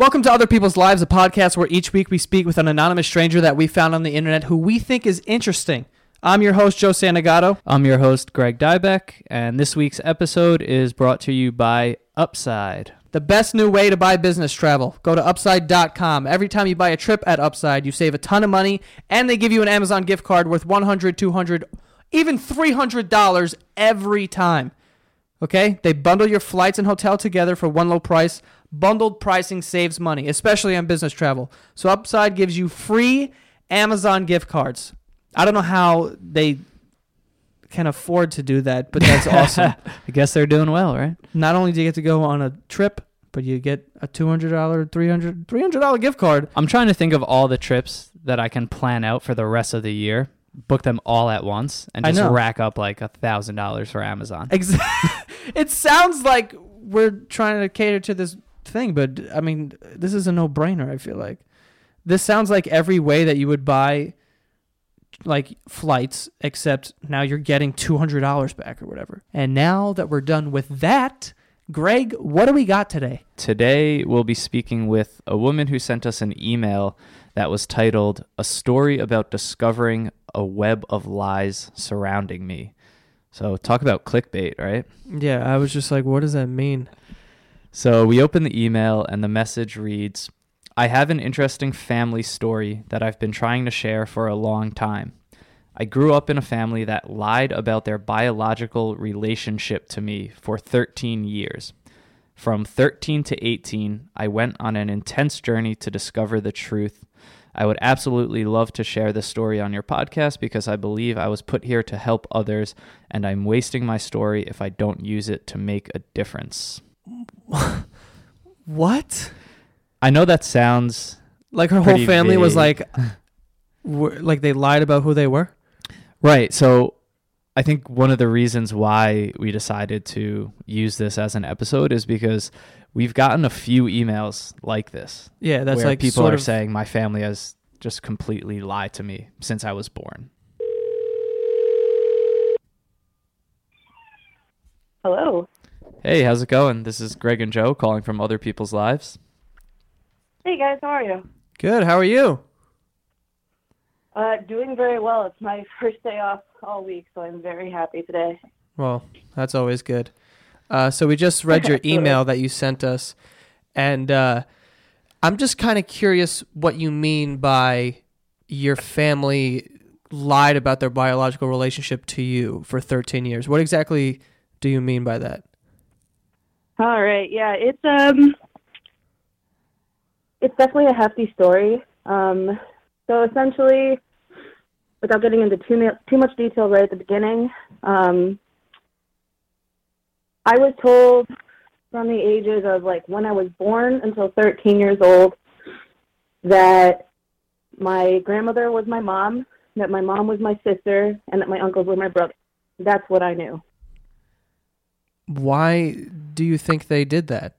Welcome to Other People's Lives, a podcast where each week we speak with an anonymous stranger that we found on the internet who we think is interesting. I'm your host, Joe Santagato. I'm your host, Greg Dybeck, and this week's episode is brought to you by Upside. The best new way to buy business travel. Go to Upside.com. Every time you buy a trip at Upside, you save a ton of money, and they give you an Amazon gift card worth $100, $200, even $300 every time. Okay? They bundle your flights and hotel together for one low price. Bundled pricing saves money, especially on business travel. So Upside gives you free Amazon gift cards. I don't know how they can afford to do that, but that's awesome. I guess they're doing well, right? Not only do you get to go on a trip, but you get a $200, $300 gift card. I'm trying to think of all the trips that I can plan out for the rest of the year, book them all at once, and just rack up like $1,000 for Amazon. It sounds like we're trying to cater to this thing, but I mean, this is a no-brainer, I feel like. This sounds like every way that you would buy like flights, except now you're getting $200 back or whatever. And now that we're done with that, Greg, what do we got today? Today we'll be speaking with a woman who sent us an email that was titled, "A Story About Discovering a Web of Lies Surrounding Me." So talk about clickbait, right? Yeah, I was just like, what does that mean? So we open the email and the message reads, "I have an interesting family story that I've been trying to share for a long time. I grew up in a family that lied about their biological relationship to me for 13 years. From 13 to 18, I went on an intense journey to discover the truth. I would absolutely love to share this story on your podcast because I believe I was put here to help others, and I'm wasting my story if I don't use it to make a difference." What? I know that sounds like her whole family vague. Was like they lied about who they were. Right. So I think one of the reasons why we decided to use this as an episode is because we've gotten a few emails like this. Yeah, that's where like people are saying my family has just completely lied to me since I was born. Hello. Hey, how's it going? This is Greg and Joe calling from Other People's Lives. Hey guys, how are you? Good, how are you? Doing very well. It's my first day off all week, so I'm very happy today. Well, that's always good. So we just read your email that you sent us, and I'm just kind of curious what you mean by your family lied about their biological relationship to you for 13 years. What exactly do you mean by that? All right, yeah, It's definitely a hefty story. So essentially, without getting into too much detail right at the beginning, I was told from the ages of like when I was born until 13 years old that my grandmother was my mom, that my mom was my sister, and that my uncles were my brother. That's what I knew. Why do you think they did that?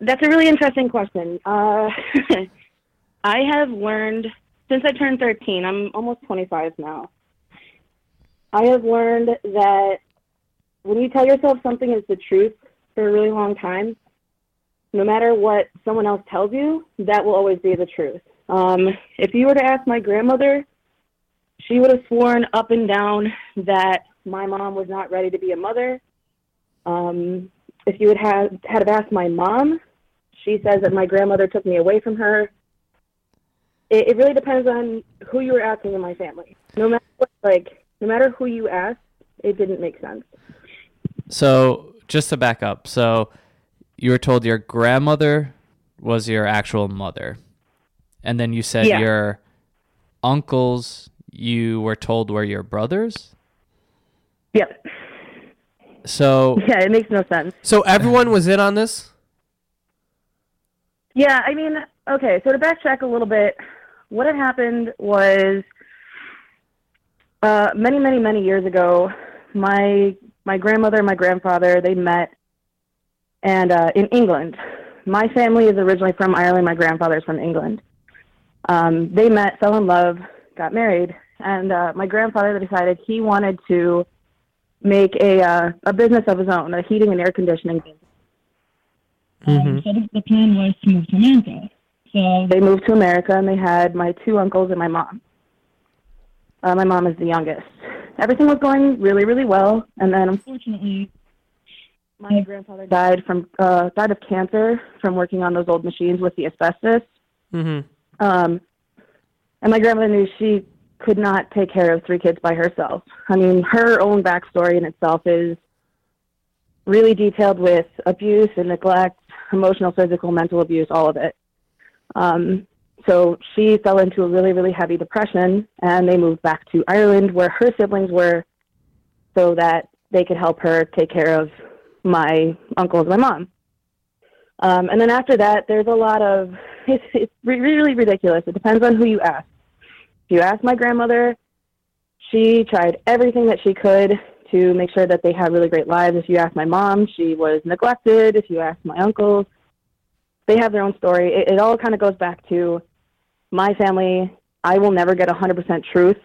That's a really interesting question. I have learned, since I turned 13, I'm almost 25 now, I have learned that when you tell yourself something is the truth for a really long time, no matter what someone else tells you, that will always be the truth. If you were to ask my grandmother, she would have sworn up and down that my mom was not ready to be a mother. If you would have asked my mom, she says that my grandmother took me away from her. It really depends on who you were asking in my family. No matter who you asked, it didn't make sense. So just to back up, so you were told your grandmother was your actual mother, and then you said your uncles you were told were your brothers? Yep. So yeah, it makes no sense. So everyone was in on this? Yeah, I mean, okay, so to backtrack a little bit, what had happened was many, many, many years ago, my grandmother and my grandfather, they met and in England. My family is originally from Ireland. My grandfather's from England. They met, fell in love, got married, and my grandfather decided he wanted to make a business of his own, a heating and air conditioning business. So the plan was to move to America. So they moved to America, and they had my two uncles and my mom. My mom is the youngest. Everything was going really, really well, and then unfortunately, my grandfather died of cancer from working on those old machines with the asbestos. Mm-hmm. And my grandmother knew she could not take care of three kids by herself. I mean, her own backstory in itself is really detailed with abuse and neglect, emotional, physical, mental abuse, all of it. So she fell into a really, really heavy depression, and they moved back to Ireland where her siblings were so that they could help her take care of my uncles and my mom. And then after that, there's a lot of, it's really ridiculous. It depends on who you ask. If you ask my grandmother, she tried everything that she could to make sure that they had really great lives. If you ask my mom, she was neglected. If you ask my uncles, they have their own story. It all kind of goes back to my family. I will never get 100% truth,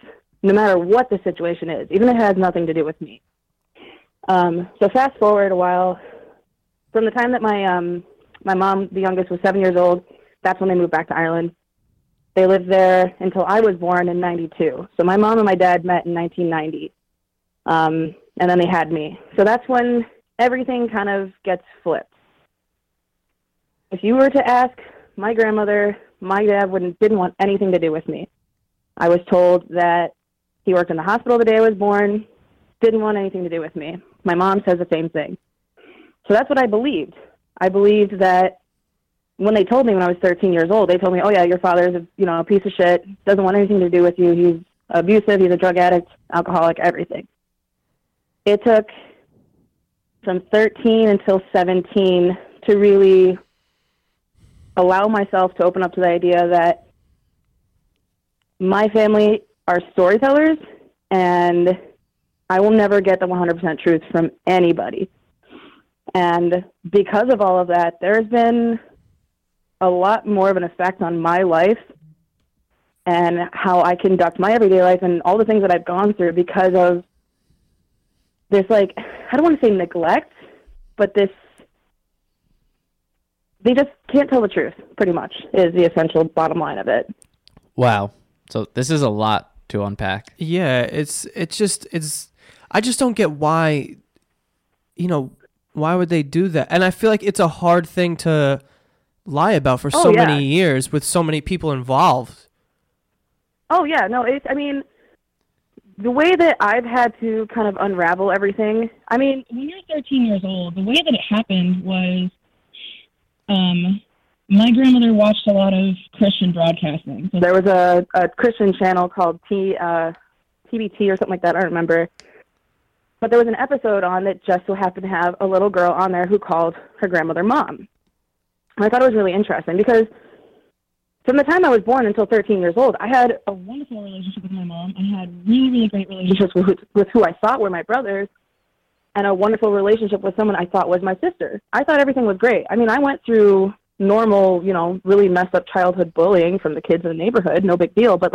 no matter what the situation is, even if it has nothing to do with me. So fast forward a while, from the time that my mom, the youngest, was 7 years old, that's when they moved back to Ireland. They lived there until I was born in 92. So my mom and my dad met in 1990, and then they had me. So that's when everything kind of gets flipped. If you were to ask my grandmother, my dad didn't want anything to do with me. I was told that he worked in the hospital the day I was born, didn't want anything to do with me. My mom says the same thing. So that's what I believed. I believed that when they told me when I was 13 years old, they told me, oh yeah, your father's a piece of shit, doesn't want anything to do with you, he's abusive, he's a drug addict, alcoholic, everything. It took from 13 until 17 to really allow myself to open up to the idea that my family are storytellers and I will never get the 100% truth from anybody. And because of all of that, there's been a lot more of an effect on my life and how I conduct my everyday life and all the things that I've gone through because of this, like, I don't want to say neglect, but this, they just can't tell the truth, pretty much, is the essential bottom line of it. Wow. So this is a lot to unpack. Yeah, it's just I just don't get why, why would they do that? And I feel like it's a hard thing to lie about for many years with so many people involved. Oh, yeah. No, it's, I mean, the way that I've had to kind of unravel everything, I mean, when you're 13 years old, the way that it happened was my grandmother watched a lot of Christian broadcasting. So there was a Christian channel called TBT or something like that. I don't remember. But there was an episode on that just so happened to have a little girl on there who called her grandmother mom. And I thought it was really interesting because from the time I was born until 13 years old, I had a wonderful relationship with my mom. I had really, really great relationships with who I thought were my brothers and a wonderful relationship with someone I thought was my sister. I thought everything was great. I mean, I went through normal, really messed up childhood bullying from the kids in the neighborhood. No big deal. But,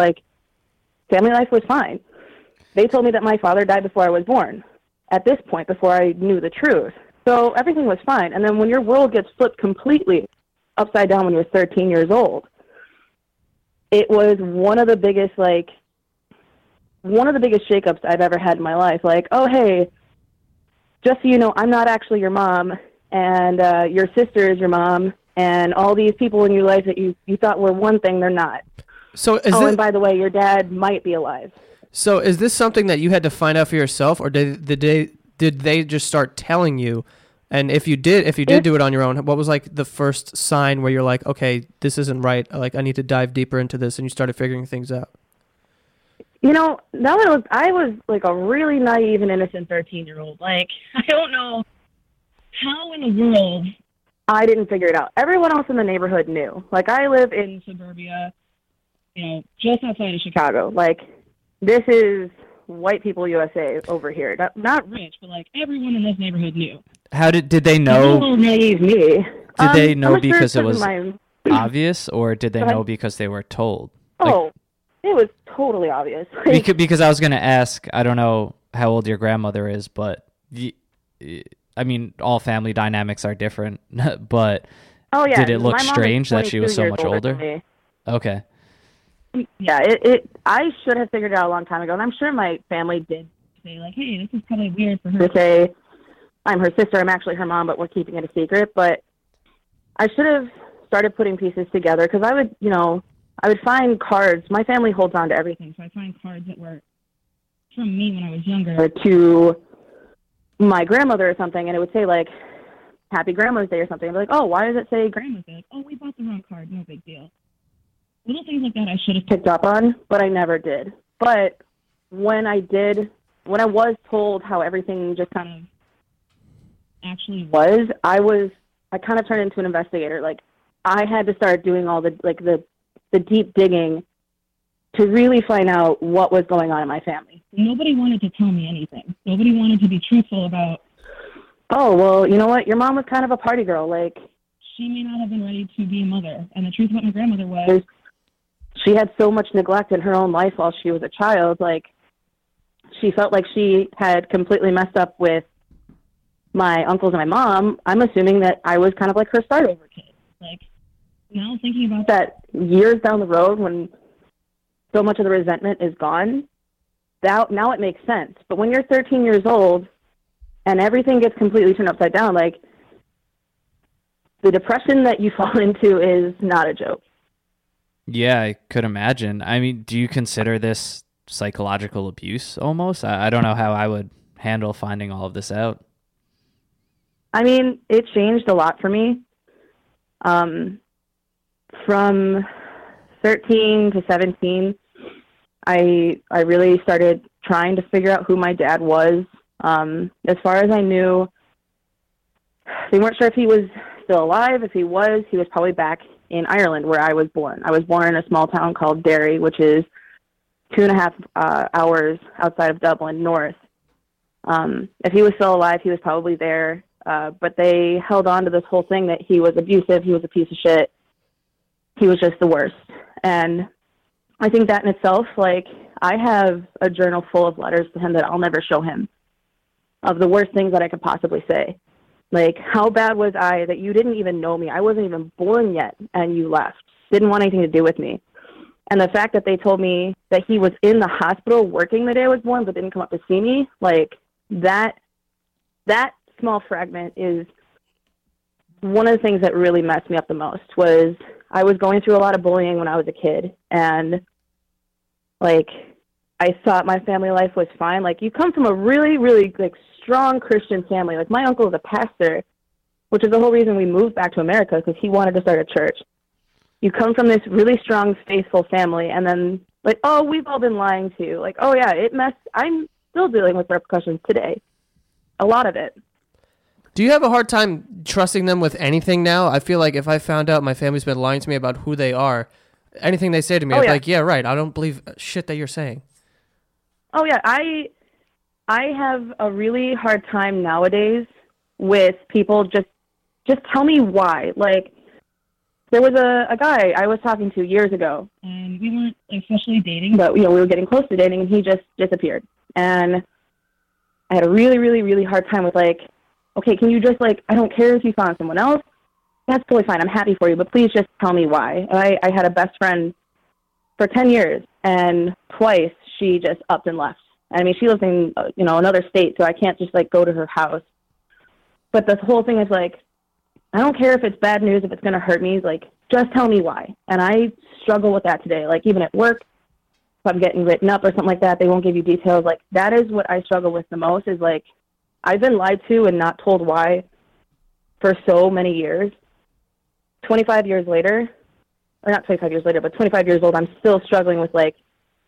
family life was fine. They told me that my father died before I was born. At this point, before I knew the truth. So everything was fine. And then when your world gets flipped completely upside down when you're 13 years old, it was one of the biggest shakeups I've ever had in my life. Like, oh, hey, just so you know, I'm not actually your mom, and your sister is your mom, and all these people in your life that you thought were one thing, they're not. So and by the way, your dad might be alive. So is this something that you had to find out for yourself, or did they just start telling you? And if you did do it on your own, what was the first sign where you're like, okay, this isn't right. I need to dive deeper into this, and you started figuring things out. Now that I was a really naive and innocent 13-year-old. I don't know how in the world I didn't figure it out. Everyone else in the neighborhood knew. I live in suburbia, just outside of Chicago. This is white people USA over here. Not rich, but everyone in this neighborhood knew. How did they know? People naive me. Did they know because it was obvious, or did they know because they were told? Oh, it was totally obvious. Because I was going to ask, I don't know how old your grandmother is, but I mean, all family dynamics are different, but oh, yeah. Did it look strange that she was so much older? Okay. Yeah, I should have figured it out a long time ago, and I'm sure my family did say, like, hey, this is kind of weird for her to say, I'm her sister, I'm actually her mom, but we're keeping it a secret. But I should have started putting pieces together, because I would, you know, I would find cards. My family holds on to everything, so I find cards that were from me when I was younger to my grandmother or something, and it would say, like, Happy Grandma's Day or something. I'd be like, oh, why does it say Grandma's Day? Like, oh, we bought the wrong card, no big deal. Little things like that I should have picked up on, but I never did. But when I was told how everything just kind of actually I kind of turned into an investigator. Like, I had to start doing all the deep digging to really find out what was going on in my family. Nobody wanted to tell me anything. Nobody wanted to be truthful about, oh, well, you know what? Your mom was kind of a party girl. Like, she may not have been ready to be a mother. And the truth about my grandmother was, she had so much neglect in her own life while she was a child. Like, she felt like she had completely messed up with my uncles and my mom. I'm assuming that I was kind of like her start over kid. Like, now thinking about that years down the road when so much of the resentment is gone, now it makes sense. But when you're 13 years old and everything gets completely turned upside down, like, the depression that you fall into is not a joke. Yeah, I could imagine. I mean, do you consider this psychological abuse almost? I don't know how I would handle finding all of this out. I mean, it changed a lot for me. From 13 to 17, I really started trying to figure out who my dad was. As far as I knew, they weren't sure if he was still alive. If he was probably back in Ireland where I was born. I was born in a small town called Derry, which is 2.5 hours outside of Dublin, north. If he was still alive, he was probably there. But they held on to this whole thing that he was abusive, he was a piece of shit, he was just the worst. And I think that in itself, like, I have a journal full of letters to him that I'll never show him, of the worst things that I could possibly say. Like, how bad was I that you didn't even know me? I wasn't even born yet, and you left. Didn't want anything to do with me. And the fact that they told me that he was in the hospital working the day I was born but didn't come up to see me, like, that small fragment is one of the things that really messed me up the most. Was I was going through a lot of bullying when I was a kid, and, like, I thought my family life was fine. Like, you come from a really, really, like, strong Christian family. Like, my uncle is a pastor, which is the whole reason we moved back to America, because he wanted to start a church. You come from this really strong, faithful family, and then, like, oh, we've all been lying to you. Like, oh, yeah, I'm still dealing with repercussions today. A lot of it. Do you have a hard time trusting them with anything now? I feel like if I found out my family's been lying to me about who they are, anything they say to me, like, yeah, right, I don't believe shit that you're saying. Oh, yeah, I have a really hard time nowadays with people just tell me why. Like, there was a guy I was talking to years ago, and we weren't officially dating, but, you know, we were getting close to dating, and he just disappeared. And I had a really, really, really hard time with, like, okay, can you just, like, I don't care if you found someone else. That's totally fine. I'm happy for you, but please just tell me why. I had a best friend for 10 years, and twice she just upped and left. I mean, she lives in, you know, another state, so I can't just, like, go to her house. But this whole thing is, like, I don't care if it's bad news, if it's going to hurt me. Like, just tell me why. And I struggle with that today. Like, even at work, if I'm getting written up or something like that, they won't give you details. Like, that is what I struggle with the most, is, like, I've been lied to and not told why for so many years. 25 years old, I'm still struggling with, like,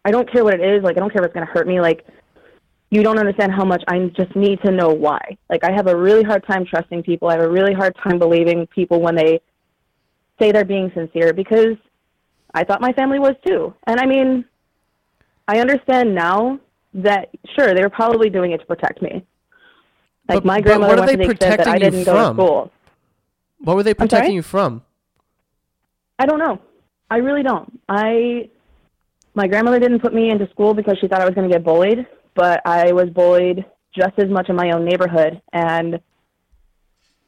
I don't care what it is. Like, I don't care if it's going to hurt me. Like, you don't understand how much I just need to know why. Like, I have a really hard time trusting people. I have a really hard time believing people when they say they're being sincere, because I thought my family was too. And I mean, I understand now that, sure, they were probably doing it to protect me. Like, but my grandmother went to the extent that I didn't go to school. What were they protecting you from? I don't know. I really don't. My grandmother didn't put me into school because she thought I was going to get bullied, but I was bullied just as much in my own neighborhood. And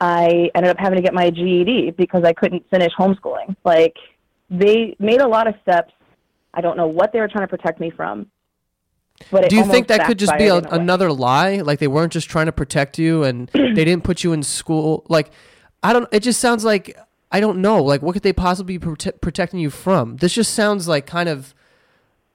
I ended up having to get my GED because I couldn't finish homeschooling. Like, they made a lot of steps. I don't know what they were trying to protect me from. But do you think that could just be another lie? Like, they weren't just trying to protect you and they didn't put you in school? Like, it just sounds like, I don't know. Like, what could they possibly be protecting you from? This just sounds like kind of,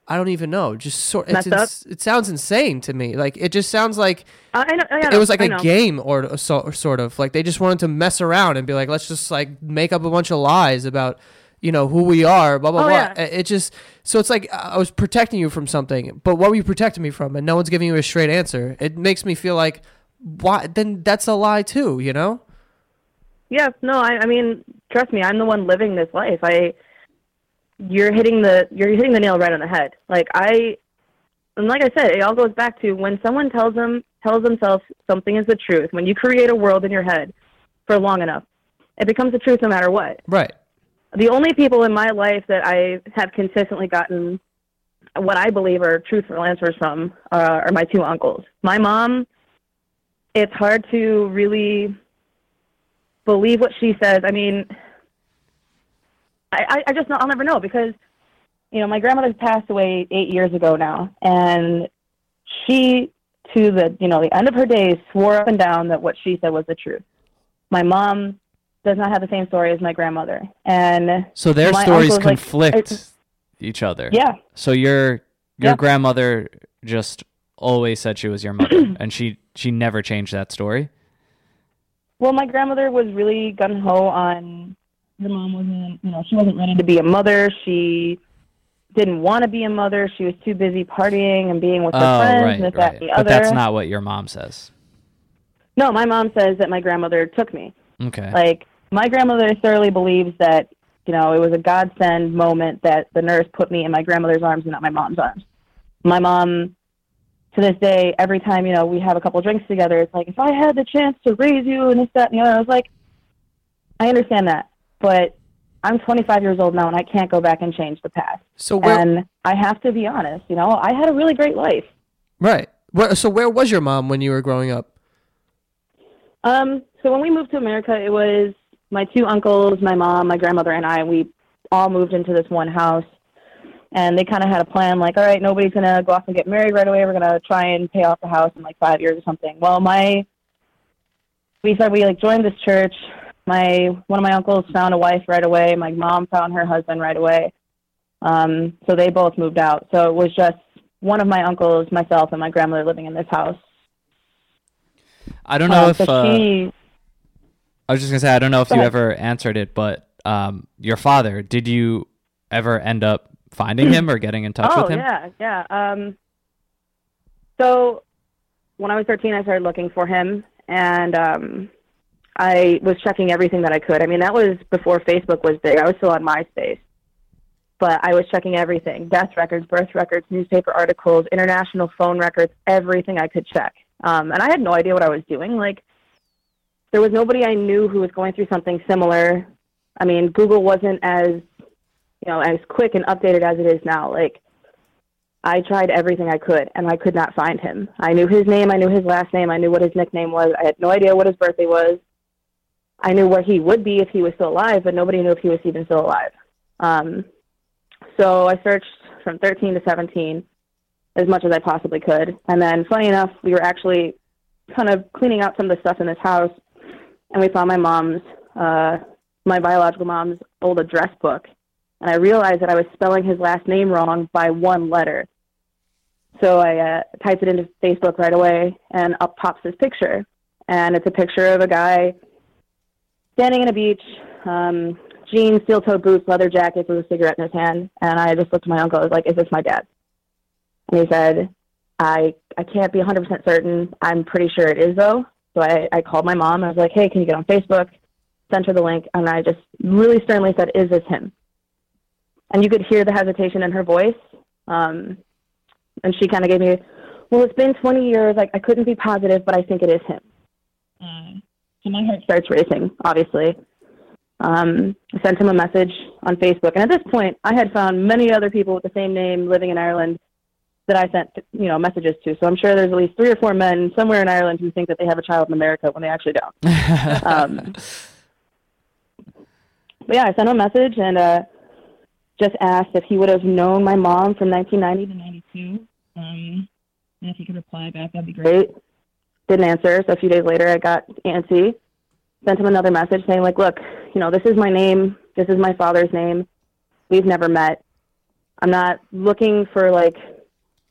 I don't even know. Just it sounds insane to me. Like, it just sounds like I know, it was like a game or sort of. Like, they just wanted to mess around and be like, let's just like make up a bunch of lies about, you know, who we are, blah, blah, blah. Yeah. It just, so it's like I was protecting you from something, but what were you protecting me from? And no one's giving you a straight answer. It makes me feel like, why? Then that's a lie too, you know? Yeah, no, I mean, trust me, I'm the one living this life. You're hitting the nail right on the head. Like, like I said, it all goes back to when someone tells themselves something is the truth. When you create a world in your head for long enough, it becomes the truth no matter what. Right. The only people in my life that I have consistently gotten what I believe are truthful answers from are my two uncles. My mom, it's hard to really believe what she says. I mean, I just, I'll never know, because, you know, my grandmother passed away 8 years ago now, and she, to the, you know, the end of her days, swore up and down that what she said was the truth. My mom does not have the same story as my grandmother, and so their stories conflict each other. Yeah. So your grandmother just always said she was your mother, and she never changed that story. Well, my grandmother was really gung ho on. Her mom wasn't, you know, she wasn't ready to be a mother. She didn't want to be a mother. She was too busy partying and being with her friends, right, and this, right. That, and the other. But that's not what your mom says. No, my mom says that my grandmother took me. Okay. Like, my grandmother thoroughly believes that, you know, it was a godsend moment that the nurse put me in my grandmother's arms and not my mom's arms. My mom, to this day, every time, you know, we have a couple drinks together, it's like, if I had the chance to raise you and this, that, and the other. I was like, I understand that, but I'm 25 years old now and I can't go back and change the past. So and I have to be honest, you know, I had a really great life. Right. So where was your mom when you were growing up? So when we moved to America, it was my two uncles, my mom, my grandmother, and I. We all moved into this one house, and they kind of had a plan, like, all right, nobody's going to go off and get married right away. We're going to try and pay off the house in, like, 5 years or something. Well, we joined this church. One of my uncles found a wife right away. My mom found her husband right away. So they both moved out. So it was just one of my uncles, myself, and my grandmother living in this house. I don't know I was just going to say, I don't know if you ever answered it, but your father, did you ever end up finding him or getting in touch with him? Oh, yeah, yeah. So when I was 13, I started looking for him, and I was checking everything that I could. I mean, that was before Facebook was big. I was still on MySpace, but I was checking everything. Death records, birth records, newspaper articles, international phone records, everything I could check. And I had no idea what I was doing. Like, there was nobody I knew who was going through something similar. I mean, Google wasn't as, you know, as quick and updated as it is now. Like, I tried everything I could, and I could not find him. I knew his name. I knew his last name. I knew what his nickname was. I had no idea what his birthday was. I knew where he would be if he was still alive, but nobody knew if he was even still alive. So I searched from 13 to 17 as much as I possibly could. And then, funny enough, we were actually kind of cleaning out some of the stuff in this house, and we found my biological mom's old address book. And I realized that I was spelling his last name wrong by one letter. So I typed it into Facebook right away, and up pops this picture. And it's a picture of a guy standing in a beach, jeans, steel-toed boots, leather jacket with a cigarette in his hand. And I just looked at my uncle. I was like, is this my dad? And he said, I can't be 100% certain. I'm pretty sure it is, though. So I called my mom. I was like, hey, can you get on Facebook? Sent her the link. And I just really sternly said, is this him? And you could hear the hesitation in her voice. And she kind of gave me, well, it's been 20 years. Like, I couldn't be positive, but I think it is him. And my heart starts racing, obviously. I sent him a message on Facebook. And at this point, I had found many other people with the same name living in Ireland that I sent, you know, messages to. So I'm sure there's at least 3 or 4 men somewhere in Ireland who think that they have a child in America when they actually don't. But yeah, I sent him a message and just asked if he would have known my mom from 1990 to 92. And if he could reply back, that'd be great. Didn't answer. So a few days later, I got antsy. Sent him another message saying, like, look, you know, this is my name. This is my father's name. We've never met. I'm not looking for, like,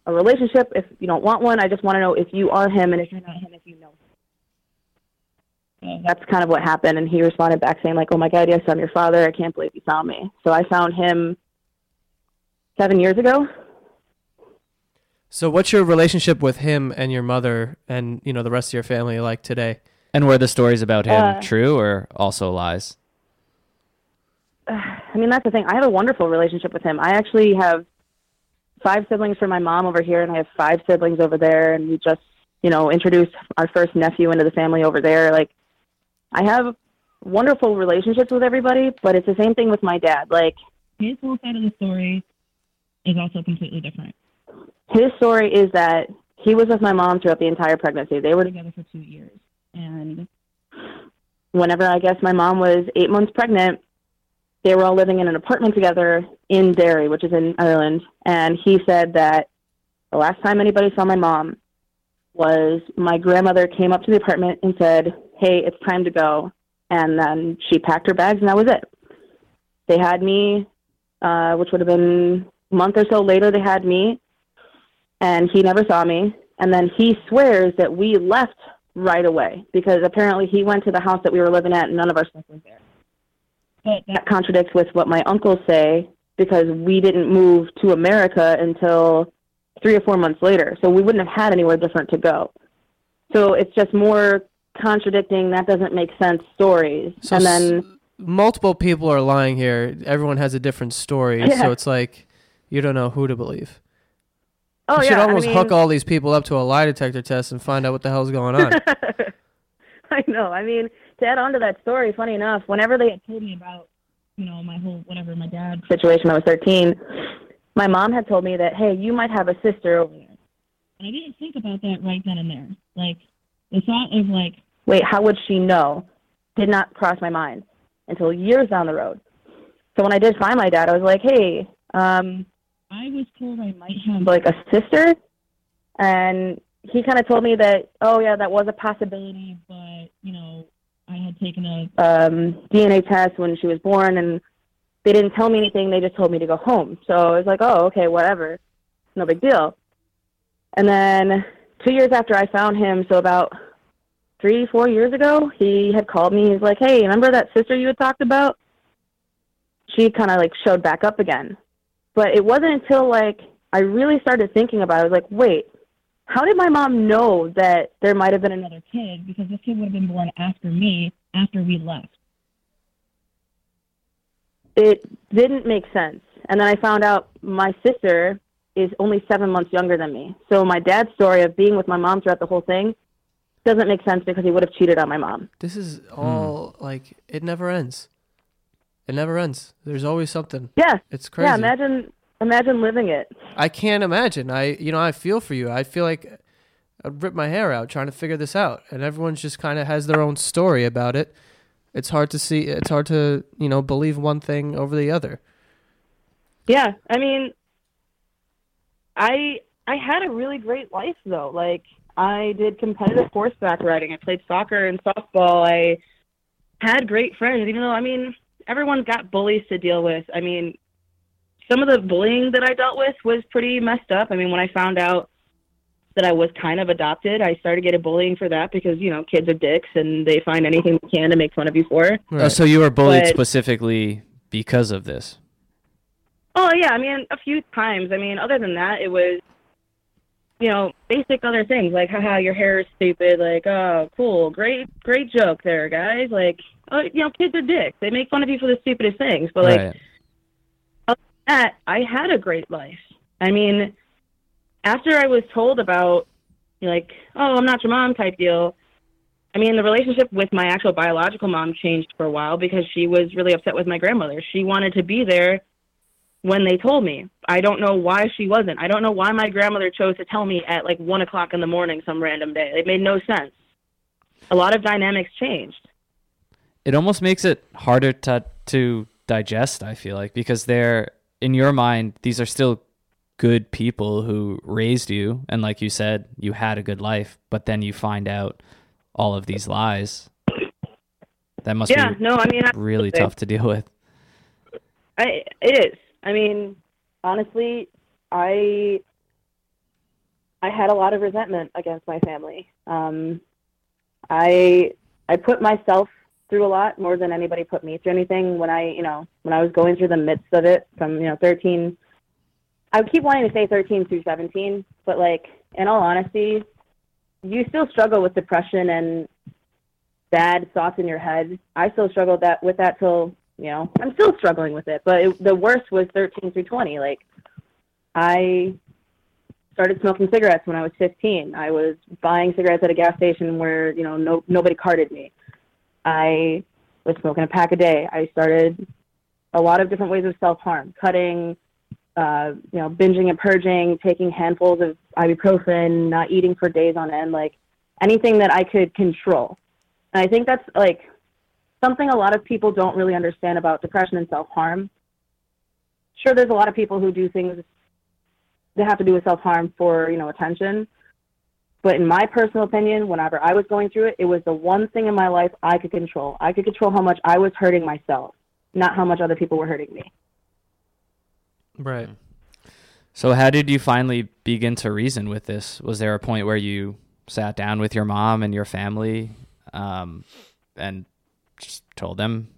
a relationship. If you don't want one, I just want to know if you are him, and if you're not him, if you know him. And that's kind of what happened. And he responded back saying, like, oh, my God, yes, I'm your father. I can't believe you found me. So I found him 7 years ago. So what's your relationship with him and your mother and, you know, the rest of your family like today? And were the stories about him true or also lies? I mean, that's the thing. I have a wonderful relationship with him. I actually have 5 siblings from my mom over here, and I have 5 siblings over there, and we just, you know, introduced our first nephew into the family over there. Like, I have wonderful relationships with everybody, but it's the same thing with my dad. Like, his whole side of the story is also completely different. His story is that he was with my mom throughout the entire pregnancy. They were together for 2 years. And whenever, I guess, my mom was 8 months pregnant, they were all living in an apartment together in Derry, which is in Ireland. And he said that the last time anybody saw my mom was my grandmother came up to the apartment and said, hey, it's time to go. And then she packed her bags, and that was it. They had me, which would have been a month or so later, they had me. And he never saw me. And then he swears that we left right away because apparently he went to the house that we were living at and none of our stuff was there. But that contradicts with what my uncles say because we didn't move to America until 3 or 4 months later. So we wouldn't have had anywhere different to go. So it's just more contradicting, that doesn't make sense stories. So and then multiple people are lying here. Everyone has a different story. Yeah. So it's like you don't know who to believe. You should almost hook all these people up to a lie detector test and find out what the hell's going on. I know. I mean, to add on to that story, funny enough, whenever they had told me about, you know, my whole, whatever, my dad situation, I was 13, my mom had told me that, hey, you might have a sister over there. And I didn't think about that right then and there. Like, the thought of, like, wait, how would she know? Did not cross my mind until years down the road. So when I did find my dad, I was like, hey, I was told I might have, like, a sister, and he kind of told me that, oh, yeah, that was a possibility, but, you know, I had taken a DNA test when she was born, and they didn't tell me anything. They just told me to go home. So I was like, oh, okay, whatever. No big deal. And then 2 years after I found him, so about 3, 4 years ago, he had called me. He's like, hey, remember that sister you had talked about? She kind of, like, showed back up again. But it wasn't until, like, I really started thinking about it. I was like, wait, how did my mom know that there might have been another kid? Because this kid would have been born after me, after we left. It didn't make sense. And then I found out my sister is only 7 months younger than me. So my dad's story of being with my mom throughout the whole thing doesn't make sense because he would have cheated on my mom. This is all, like, it never ends. It never ends. There's always something. Yeah. It's crazy. Yeah, imagine living it. I can't imagine. I feel for you. I feel like I'd rip my hair out trying to figure this out. And everyone's just kind of has their own story about it. It's hard to see. It's hard to, you know, believe one thing over the other. Yeah. I mean, I had a really great life, though. Like, I did competitive horseback riding. I played soccer and softball. I had great friends, even though, I mean, everyone's got bullies to deal with. I mean, some of the bullying that I dealt with was pretty messed up. I mean, when I found out that I was kind of adopted, I started getting bullying for that because, you know, kids are dicks and they find anything they can to make fun of you for. Right. Oh, so you were bullied specifically because of this? Oh, yeah. I mean, a few times. I mean, other than that, it was, you know, basic other things like, haha, your hair is stupid. Like, oh, cool. Great joke there, guys. Like, oh, you know, kids are dicks. They make fun of you for the stupidest things. But, like, right. Other than that, I had a great life. I mean, after I was told about, like, oh, I'm not your mom type deal, I mean, the relationship with my actual biological mom changed for a while because she was really upset with my grandmother. She wanted to be there when they told me. I don't know why she wasn't. I don't know why my grandmother chose to tell me at like 1 o'clock in the morning some random day. It made no sense. A lot of dynamics changed. It almost makes it harder to digest, I feel like, because they're, in your mind, these are still good people who raised you, and like you said, you had a good life, but then you find out all of these lies. That must be really tough to deal with. It is. I mean, honestly, I had a lot of resentment against my family. I put myself through a lot more than anybody put me through anything. When I was going through the midst of it from, 13, I would keep wanting to say 13 through 17, but like, in all honesty, you still struggle with depression and bad thoughts in your head. I still struggled with that till, I'm still struggling with it, but the worst was 13 through 20. Like, I started smoking cigarettes when I was 15. I was buying cigarettes at a gas station where, nobody carded me. I was smoking a pack a day. I started a lot of different ways of self-harm, cutting, binging and purging, taking handfuls of ibuprofen, not eating for days on end, like anything that I could control. And I think that's like something a lot of people don't really understand about depression and self-harm. Sure, there's a lot of people who do things that have to do with self-harm for, attention. But in my personal opinion, whenever I was going through it, it was the one thing in my life I could control. I could control how much I was hurting myself, not how much other people were hurting me. Right. So how did you finally begin to reason with this? Was there a point where you sat down with your mom and your family and just told them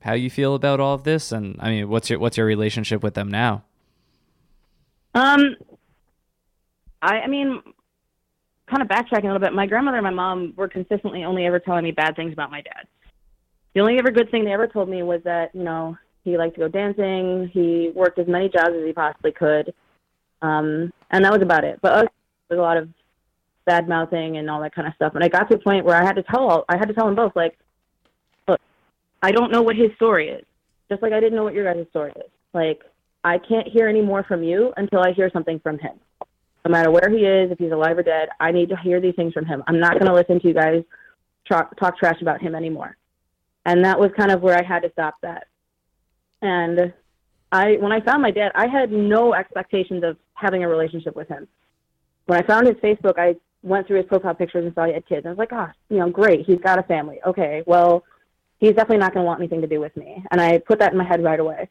how you feel about all of this? And I mean, what's your relationship with them now? I mean, kind of backtracking a little bit, my grandmother and my mom were consistently only ever telling me bad things about my dad. The only ever good thing they ever told me was that, he liked to go dancing, he worked as many jobs as he possibly could, and that was about it. But there was a lot of bad-mouthing and all that kind of stuff. And I got to a point where I had to tell them both, like, look, I don't know what his story is, just like I didn't know what your guys' story is. Like, I can't hear any more from you until I hear something from him. No matter where he is, if he's alive or dead, I need to hear these things from him. I'm not going to listen to you guys talk trash about him anymore. And that was kind of where I had to stop that. And when I found my dad, I had no expectations of having a relationship with him. When I found his Facebook, I went through his profile pictures and saw he had kids. I was like, great, he's got a family. Okay, well, he's definitely not going to want anything to do with me. And I put that in my head right away.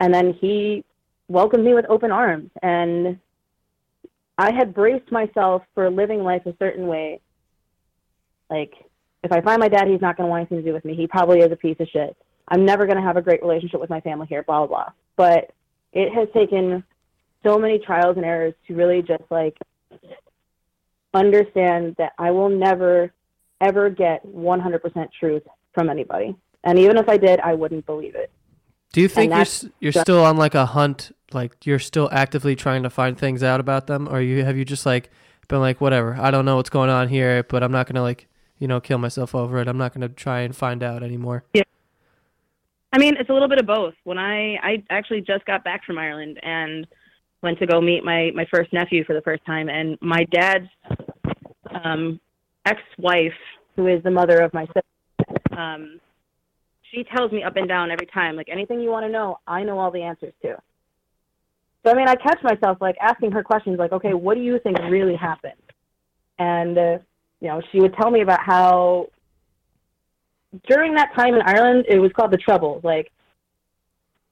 And then he welcomed me with open arms. And I had braced myself for living life a certain way. Like, if I find my dad, he's not going to want anything to do with me. He probably is a piece of shit. I'm never going to have a great relationship with my family here, blah, blah, blah. But it has taken so many trials and errors to really just, like, understand that I will never, ever get 100% truth from anybody. And even if I did, I wouldn't believe it. Do you think you're still on, like, a hunt? Like, you're still actively trying to find things out about them? Or have you just, like, been like, whatever, I don't know what's going on here, but I'm not going to, like, kill myself over it. I'm not going to try and find out anymore. Yeah. I mean, it's a little bit of both. When I actually just got back from Ireland and went to go meet my first nephew for the first time, and my dad's ex-wife, who is the mother of my sister, she tells me up and down every time, like, anything you want to know, I know all the answers to. So, I mean, I catch myself, like, asking her questions, like, okay, what do you think really happened? And, she would tell me about how, during that time in Ireland, it was called The Troubles. Like,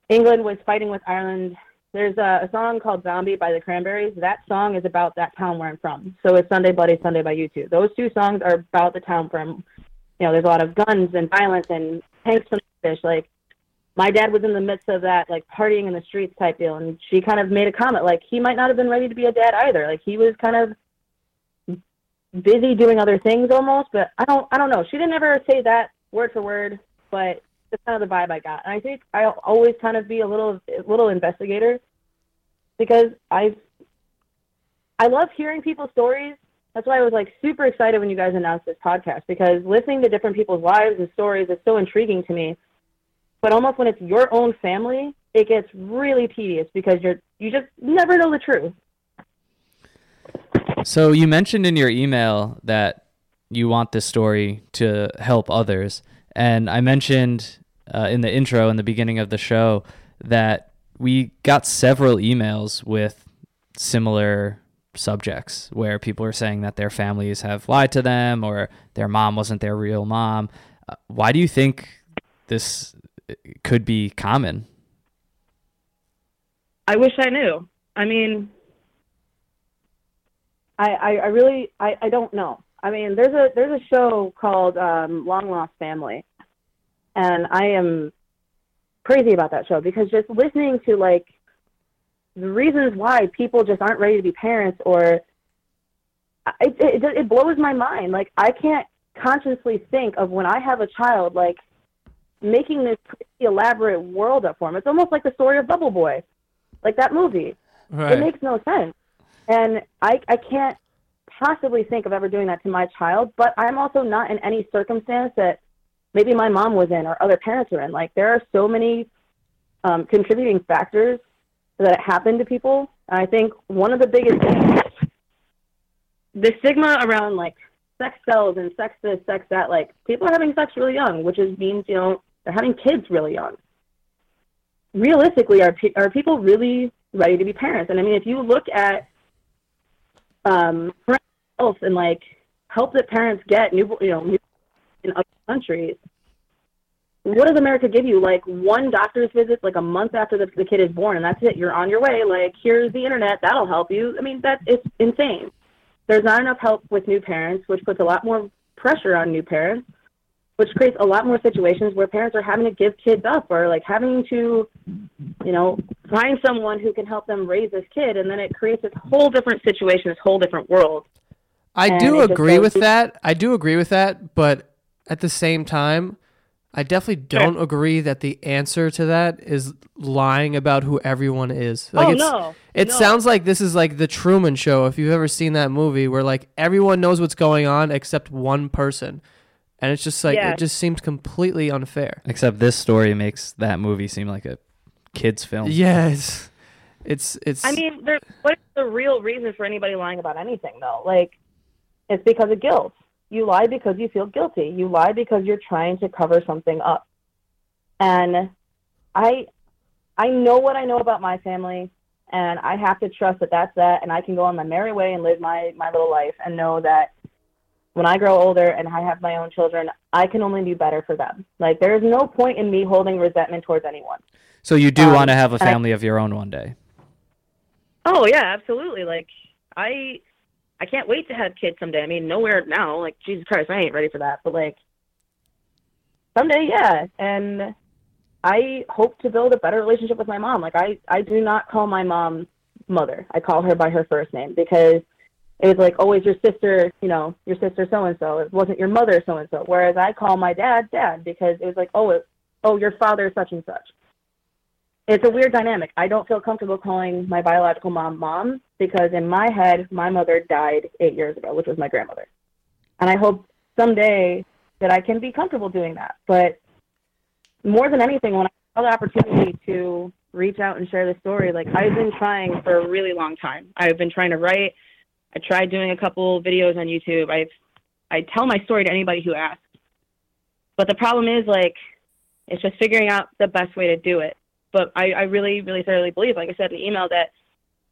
England was fighting with Ireland. There's a song called Zombie by the Cranberries. That song is about that town where I'm from. So it's Sunday Bloody Sunday by U2. Those two songs are about the town from, there's a lot of guns and violence and tanks and fish. Like, my dad was in the midst of that, like, partying in the streets type deal. And she kind of made a comment, like, he might not have been ready to be a dad either. Like, he was kind of busy doing other things almost, but I don't know. She didn't ever say that word for word, but that's kind of the vibe I got. And I think I'll always kind of be a little investigator, because I love hearing people's stories. That's why I was, like, super excited when you guys announced this podcast, because listening to different people's lives and stories is so intriguing to me. But almost when it's your own family, it gets really tedious because you just never know the truth. So you mentioned in your email that you want this story to help others. And I mentioned in the intro, in the beginning of the show, that we got several emails with similar subjects where people are saying that their families have lied to them or their mom wasn't their real mom. Why do you think this could be common? I wish I knew. I mean, I really don't know. I mean, there's a show called Long Lost Family, and I am crazy about that show because just listening to like the reasons why people just aren't ready to be parents, or it blows my mind. Like, I can't consciously think of when I have a child, like making this elaborate world up for him. It's almost like the story of Bubble Boy, like that movie. Right. It makes no sense. And I can't possibly think of ever doing that to my child, but I'm also not in any circumstance that maybe my mom was in or other parents were in. Like, there are so many contributing factors that it happened to people. And I think one of the biggest things, the stigma around like sex sells and sex this, sex that, like people are having sex really young, which is means, you know, they're having kids really young. Realistically, are people really ready to be parents? And I mean, if you look at parental health and like help that parents get, in other countries, what does America give you? Like one doctor's visit, like a month after the kid is born, and that's it. You're on your way. Like, here's the internet. That'll help you. I mean, it's insane. There's not enough help with new parents, which puts a lot more pressure on new parents, which creates a lot more situations where parents are having to give kids up or like having to, find someone who can help them raise this kid. And then it creates this whole different situation, this whole different world. I do agree with that. But at the same time, I definitely don't agree that the answer to that is lying about who everyone is. Like, It sounds like this is like the Truman Show, if you've ever seen that movie, where like everyone knows what's going on except one person. And it's just like, It just seems completely unfair. Except this story makes that movie seem like a kid's film. Yes. It's. I mean, what's the real reason for anybody lying about anything, though? Like, it's because of guilt. You lie because you feel guilty. You lie because you're trying to cover something up. And I know what I know about my family, and I have to trust that that's that, and I can go on my merry way and live my little life and know that when I grow older and I have my own children, I can only do better for them. Like, there is no point in me holding resentment towards anyone. So you do want to have a family of your own one day? Oh, yeah, absolutely. Like, I can't wait to have kids someday. I mean, nowhere now. Like, Jesus Christ, I ain't ready for that. But, like, someday, yeah. And I hope to build a better relationship with my mom. Like, I do not call my mom mother. I call her by her first name because it was, like, always your sister, your sister so-and-so. It wasn't your mother so-and-so. Whereas I call my dad because it was, like, oh, your father such-and-such. It's a weird dynamic. I don't feel comfortable calling my biological mom because in my head, my mother died 8 years ago, which was my grandmother. And I hope someday that I can be comfortable doing that. But more than anything, when I have the opportunity to reach out and share the story, like, I've been trying for a really long time. I've been trying to write. I tried doing a couple videos on YouTube. I tell my story to anybody who asks. But the problem is, like, it's just figuring out the best way to do it. But I really, really thoroughly believe, like I said in the email, that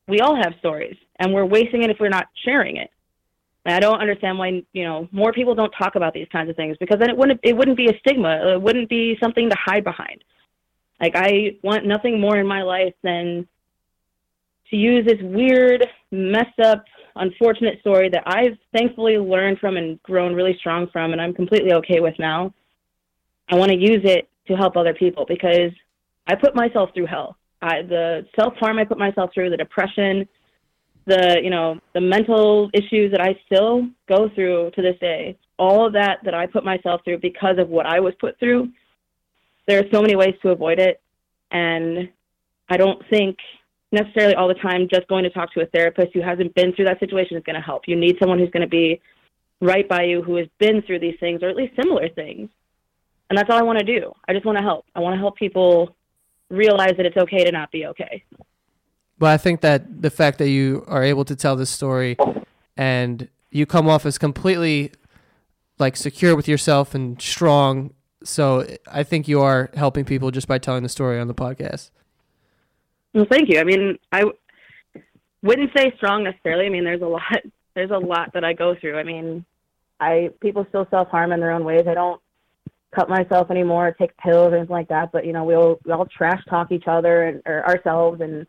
we all have stories, and we're wasting it if we're not sharing it. And I don't understand why, more people don't talk about these kinds of things, because then it wouldn't be a stigma. It wouldn't be something to hide behind. Like, I want nothing more in my life than to use this weird, messed up, unfortunate story that I've thankfully learned from and grown really strong from, and I'm completely okay with now. I want to use it to help other people, because I put myself through hell. The self-harm I put myself through, the depression, the mental issues that I still go through to this day, all of that I put myself through because of what I was put through, there are so many ways to avoid it. And I don't think necessarily all the time just going to talk to a therapist who hasn't been through that situation is going to help. You need someone who's going to be right by you, who has been through these things, or at least similar things. And that's all I want to do. I just want to help. I want to help people realize that it's okay to not be okay. Well, I think that the fact that you are able to tell this story and you come off as completely like secure with yourself and strong. So I think you are helping people just by telling the story on the podcast. Well, thank you. I mean, I wouldn't say strong necessarily. I mean, there's a lot that I go through. I mean, people still self-harm in their own ways. I don't cut myself anymore or take pills or anything like that. But, you know, we all trash talk each other or ourselves. And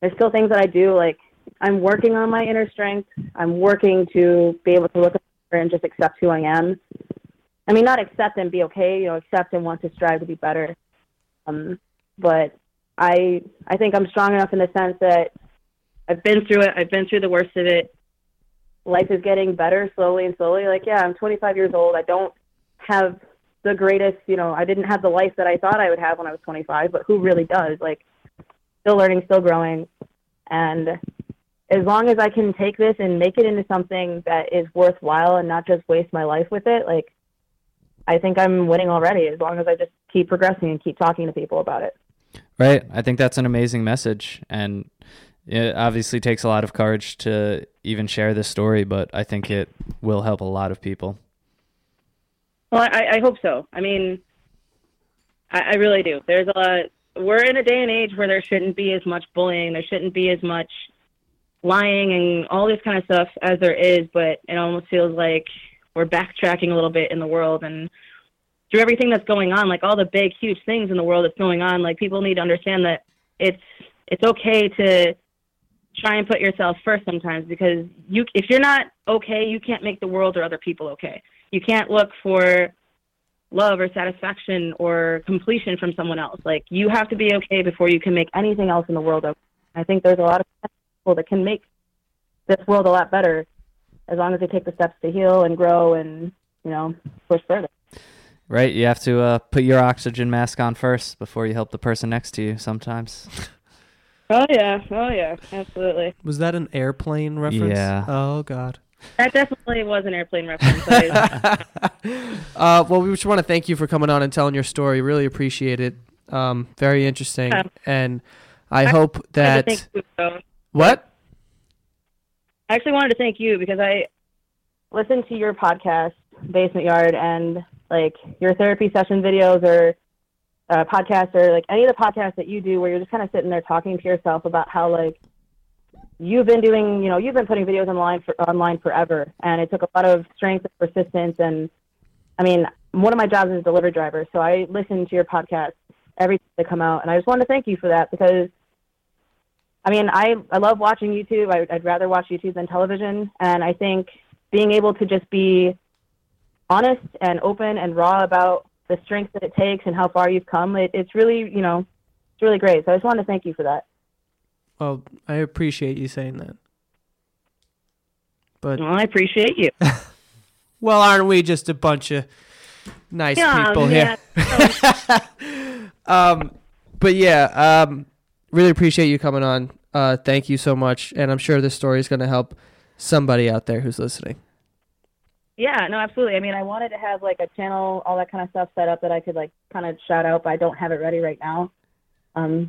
there's still things that I do. Like, I'm working on my inner strength. I'm working to be able to look at her and just accept who I am. I mean, not accept and be okay, you know, accept and want to strive to be better. But I think I'm strong enough in the sense that I've been through it. I've been through the worst of it. Life is getting better slowly and slowly. Like, yeah, I'm 25 years old. I don't have the greatest, you know, I didn't have the life that I thought I would have when I was 25, but who really does? Like, still learning, still growing. And as long as I can take this and make it into something that is worthwhile and not just waste my life with it, like, I think I'm winning already as long as I just keep progressing and keep talking to people about it. Right. I think that's an amazing message. And it obviously takes a lot of courage to even share this story, but I think it will help a lot of people. Well, I hope so. I mean, I really do. There's a lot. We're in a day and age where there shouldn't be as much bullying. There shouldn't be as much lying and all this kind of stuff as there is, but it almost feels like we're backtracking a little bit in the world. And through everything that's going on, like all the big, huge things in the world that's going on, like people need to understand that it's okay to try and put yourself first sometimes, because if you're not okay, you can't make the world or other people okay. You can't look for love or satisfaction or completion from someone else. Like, you have to be okay before you can make anything else in the world okay. I think there's a lot of people that can make this world a lot better as long as they take the steps to heal and grow and, you know, push further. Right. You have to put your oxygen mask on first before you help the person next to you sometimes. Oh, yeah. Oh, yeah. Absolutely. Was that an airplane reference? Yeah. Oh, God. That definitely was an airplane reference. Well, we just want to thank you for coming on and telling your story. Really appreciate it. Very interesting. Yeah. And I hope that... What? I actually wanted to thank you because I listened to your podcast, Basement Yard, and like your therapy session videos or podcasts or like any of the podcasts that you do where you're just kind of sitting there talking to yourself about how like you've been doing, you know, you've been putting videos online forever. And it took a lot of strength and persistence. And I mean, one of my jobs is a delivery driver. So I listen to your podcast every time they come out. And I just wanted to thank you for that because I mean, I love watching YouTube. I'd rather watch YouTube than television. And I think being able to just be honest and open and raw about the strength that it takes and how far you've come, it's really, you know, it's really great. So I just wanted to thank you for that. Well, I appreciate you saying that. But well, I appreciate you. Well, aren't we just a bunch of nice people here? But yeah, really appreciate you coming on. Thank you so much. And I'm sure this story is going to help somebody out there who's listening. Yeah, no, absolutely. I mean, I wanted to have like a channel, all that kind of stuff set up that I could like kind of shout out, but I don't have it ready right now.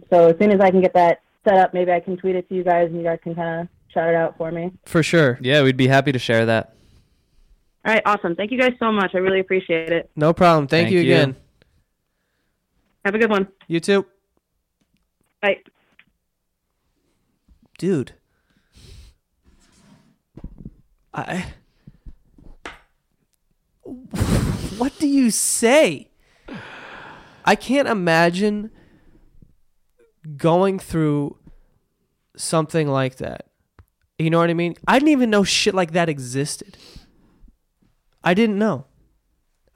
So as soon as I can get that set up, maybe I can tweet it to you guys and you guys can kind of shout it out for me. For sure. Yeah, we'd be happy to share that. All right, awesome. Thank you guys so much. I really appreciate it. No problem. Thank you again. Have a good one. You too. Bye. Dude, what do you say? I can't imagine going through something like that. You know what I mean? I didn't even know shit like that existed. I didn't know.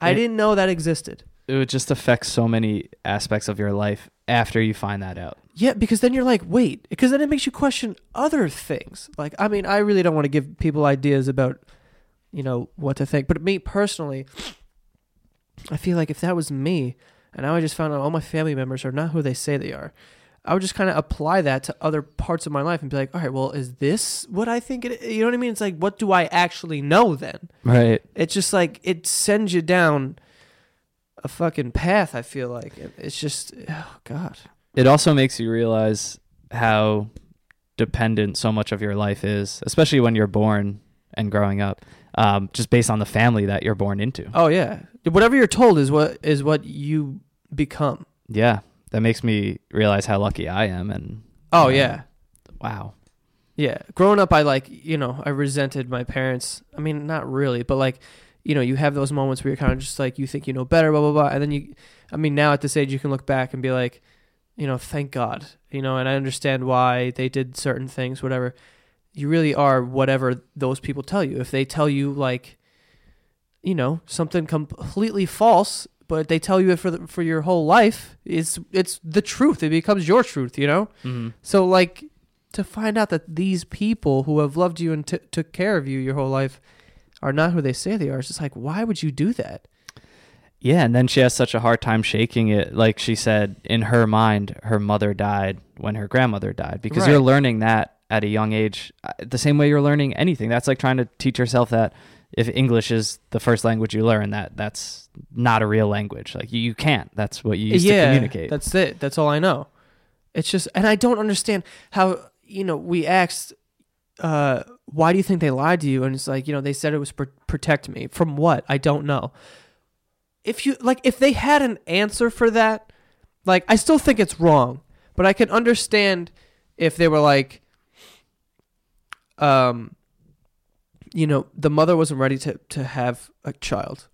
I didn't know that existed. It would just affect so many aspects of your life after you find that out. Yeah, because then you're like, wait, because then it makes you question other things. Like, I mean, I really don't want to give people ideas about, you know, what to think. But me personally, I feel like if that was me, and now I just found out all my family members are not who they say they are, I would just kind of apply that to other parts of my life and be like, all right, well, is this what I think it is? You know what I mean? It's like, what do I actually know then? Right. It's just like, it sends you down a fucking path, I feel like. It's just, oh, God. It also makes you realize how dependent so much of your life is, especially when you're born and growing up, just based on the family that you're born into. Oh yeah, whatever you're told is what you become. Yeah, that makes me realize how lucky I am. And oh yeah, wow. Yeah, growing up, I resented my parents. I mean, not really, but you have those moments where you're kind of just you think you know better, blah, blah, blah. And then now at this age, you can look back and be thank God, and I understand why they did certain things, whatever. You really are whatever those people tell you. If they tell you something completely false, but they tell you it for your whole life, it's the truth. It becomes your truth, Mm-hmm. So to find out that these people who have loved you and took care of you your whole life are not who they say they are. It's just why would you do that? Yeah, and then she has such a hard time shaking it. Like she said, in her mind, her mother died when her grandmother died, because Right. You're learning that at a young age, the same way you're learning anything. That's like trying to teach yourself that if English is the first language you learn, that's not a real language. You can't. That's what you used to communicate. That's it. That's all I know. It's just, and I don't understand how... we asked, why do you think they lied to you? And it's they said it was protect me. From what? I don't know. If you, if they had an answer for that, I still think it's wrong, but I can understand if they were the mother wasn't ready to have a child.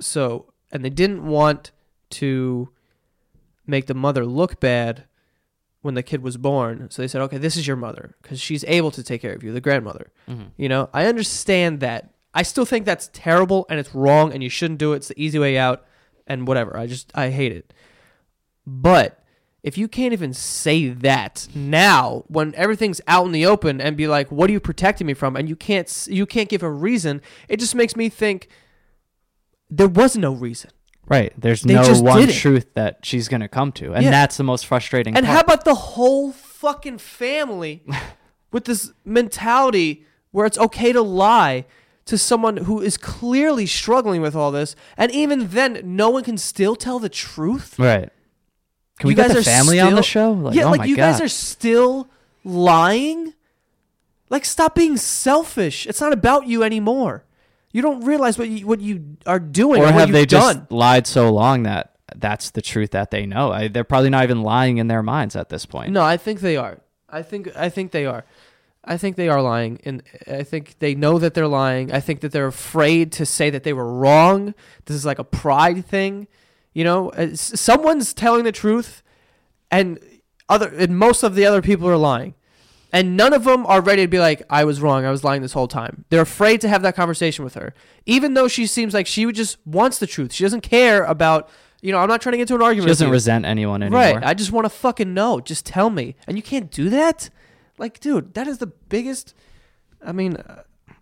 So, and they didn't want to make the mother look bad when the kid was born. So they said, okay, this is your mother because she's able to take care of you, the grandmother. Mm-hmm. I understand that. I still think that's terrible and it's wrong and you shouldn't do it. It's the easy way out and whatever. I hate it. But if you can't even say that now when everything's out in the open and be what are you protecting me from? And you can't give a reason. It just makes me think there was no reason. Right. There's no one truth that she's going to come to. And that's the most frustrating part. And how about the whole fucking family with this mentality where it's okay to lie to someone who is clearly struggling with all this. And even then, no one can still tell the truth. Right. Can we get the family on the show? You guys are still lying. Stop being selfish. It's not about you anymore. You don't realize what you are doing, or have they just lied so long that that's the truth that they know? They're probably not even lying in their minds at this point. No, I think they are. I think they are. I think they are lying, and I think they know that they're lying. I think that they're afraid to say that they were wrong. This is a pride thing, Someone's telling the truth, and most of the other people are lying. And none of them are ready to be I was wrong. I was lying this whole time. They're afraid to have that conversation with her, even though she seems like she just wants the truth. She doesn't care about, I'm not trying to get into an argument. She doesn't resent anyone anymore. Right. I just want to fucking know. Just tell me. And you can't do that? Dude, that is the biggest. I mean,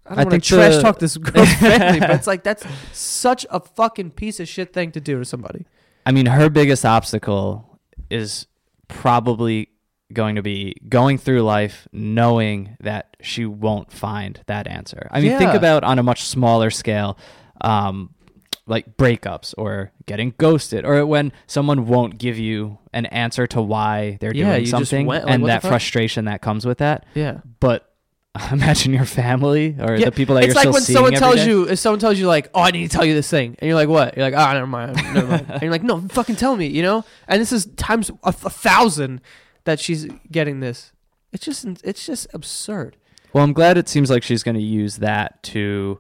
I don't want to trash talk this girl's family, but it's that's such a fucking piece of shit thing to do to somebody. I mean, her biggest obstacle is probably going to be going through life knowing that she won't find that answer. I mean, think about on a much smaller scale, breakups or getting ghosted, or when someone won't give you an answer to why they're doing something, and that frustration that comes with that. Yeah. But imagine your family or the people that you're still seeing every day. It's like when someone tells you oh, I need to tell you this thing. And you're like, what? You're like, oh, never mind. And you're like, no, fucking tell me, And this is times 1,000 that she's getting this. It's just absurd. Well, I'm glad it seems like she's going to use that to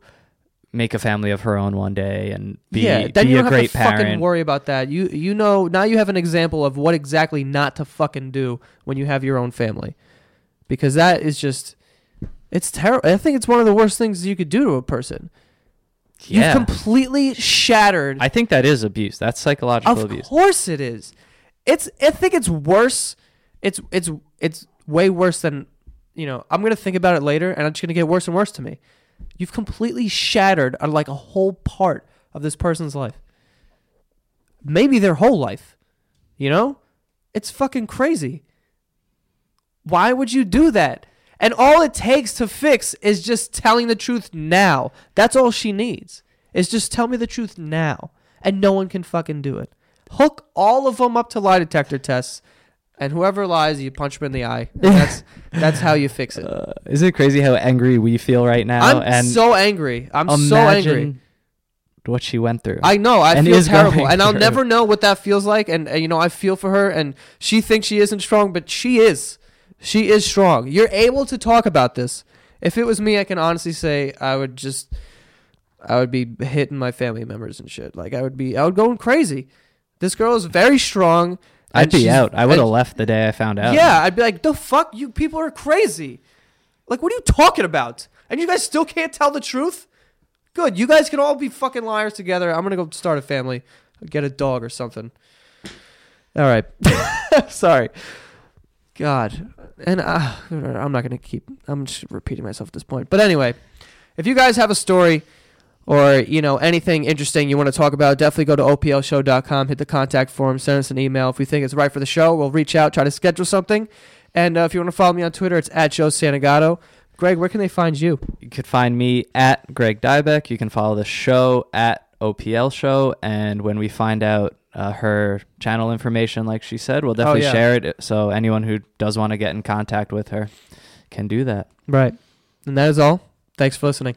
make a family of her own one day and be a great parent. Yeah, then you don't have to fucking worry about that. Now you have an example of what exactly not to fucking do when you have your own family. Because that is just, it's terrible. I think it's one of the worst things you could do to a person. Yeah. You've completely shattered. I think that is abuse. That's psychological abuse. Of course it is. I think it's worse. It's way worse than, I'm going to think about it later and it's going to get worse and worse to me. You've completely shattered a whole part of this person's life. Maybe their whole life, It's fucking crazy. Why would you do that? And all it takes to fix is just telling the truth now. That's all she needs, is just tell me the truth now. And no one can fucking do it. Hook all of them up to lie detector tests And whoever lies, you punch them in the eye. That's how you fix it. Isn't it crazy how angry we feel right now? I'm so angry. What she went through. I know. I feel terrible. And I'll never know what that feels like. And, you know, I feel for her. And she thinks she isn't strong, but she is. She is strong. You're able to talk about this. If it was me, I can honestly say I would be hitting my family members and shit. Like, I would going crazy. This girl is very strong. I'd be out. I would have left the day I found out. Yeah, I'd be like, the fuck? You people are crazy. Like, what are you talking about? And you guys still can't tell the truth? Good. You guys can all be fucking liars together. I'm going to go start a family. Get a dog or something. All right. Sorry. God. And I'm not going to keep... I'm just repeating myself at this point. But anyway, if you guys have a story... or, you know, anything interesting you want to talk about, definitely go to oplshow.com, hit the contact form, send us an email. If we think it's right for the show, we'll reach out, try to schedule something. And if you want to follow me on Twitter, it's @JoeSantagato. Greg, where can they find you? You could find me @GregDybeck. You can follow the show @OPLShow. And when we find out her channel information, like she said, we'll definitely share it. So anyone who does want to get in contact with her can do that. Right. And that is all. Thanks for listening.